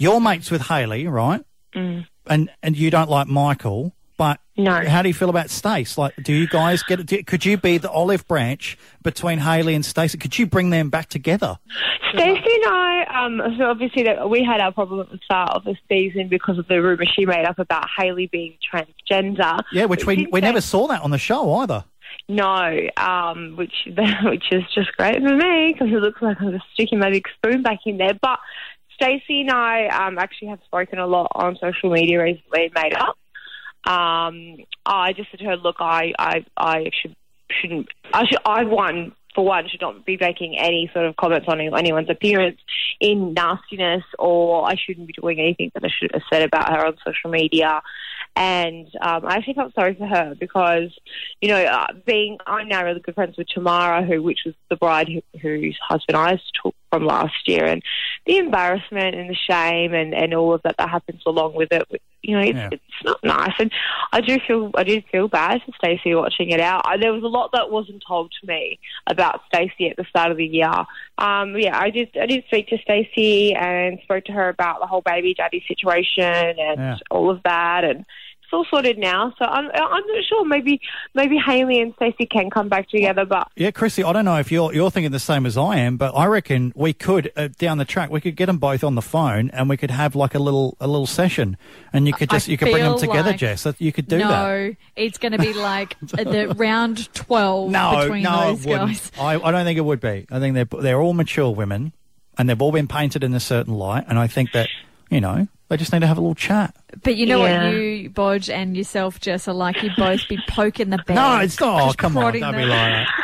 You're mates with Hayley, right? Mm. And you don't like Michael, but no. How do you feel about Stace? Like, do you guys get it? Could you be the olive branch between Hayley and Stacey? Could you bring them back together? Stacey and I, so obviously we had our problem at the start of the season because of the rumour she made up about Hayley being transgender. Yeah, which we never saw that on the show either. No, which is just great for me because it looks like I'm just sticking my big spoon back in there. But Stacey and I actually have spoken a lot on social media recently and made up. I just said to her, look, I should not be making any sort of comments on anyone's appearance in nastiness, or I shouldn't be doing anything that I should have said about her on social media. And I actually felt sorry for her because, you know, I'm now really good friends with Tamara, which was the bride whose husband I took from last year. And the embarrassment and the shame and all of that happens along with it, you know, it's not nice. And I do feel bad for Stacey watching it out. There was a lot that wasn't told to me about Stacey at the start of the year. I did speak to Stacey and spoke to her about the whole baby daddy situation and all of that, and it's all sorted now. So I'm not sure. Maybe Hayley and Stacey can come back together. But yeah, Chrissy, I don't know if you're thinking the same as I am, but I reckon we could down the track we could get them both on the phone and we could have like a little session, and you could bring them together, like, Jess. You could do that. No, it's going to be like the round 12 between those guys. I don't think it would be. I think they're all mature women, and they've all been painted in a certain light, and I think that, you know, they just need to have a little chat. But you know what, you, Bodge, and yourself, Jess, are like, you both be poking the bear. No, it's not. Oh, come on, don't be like that.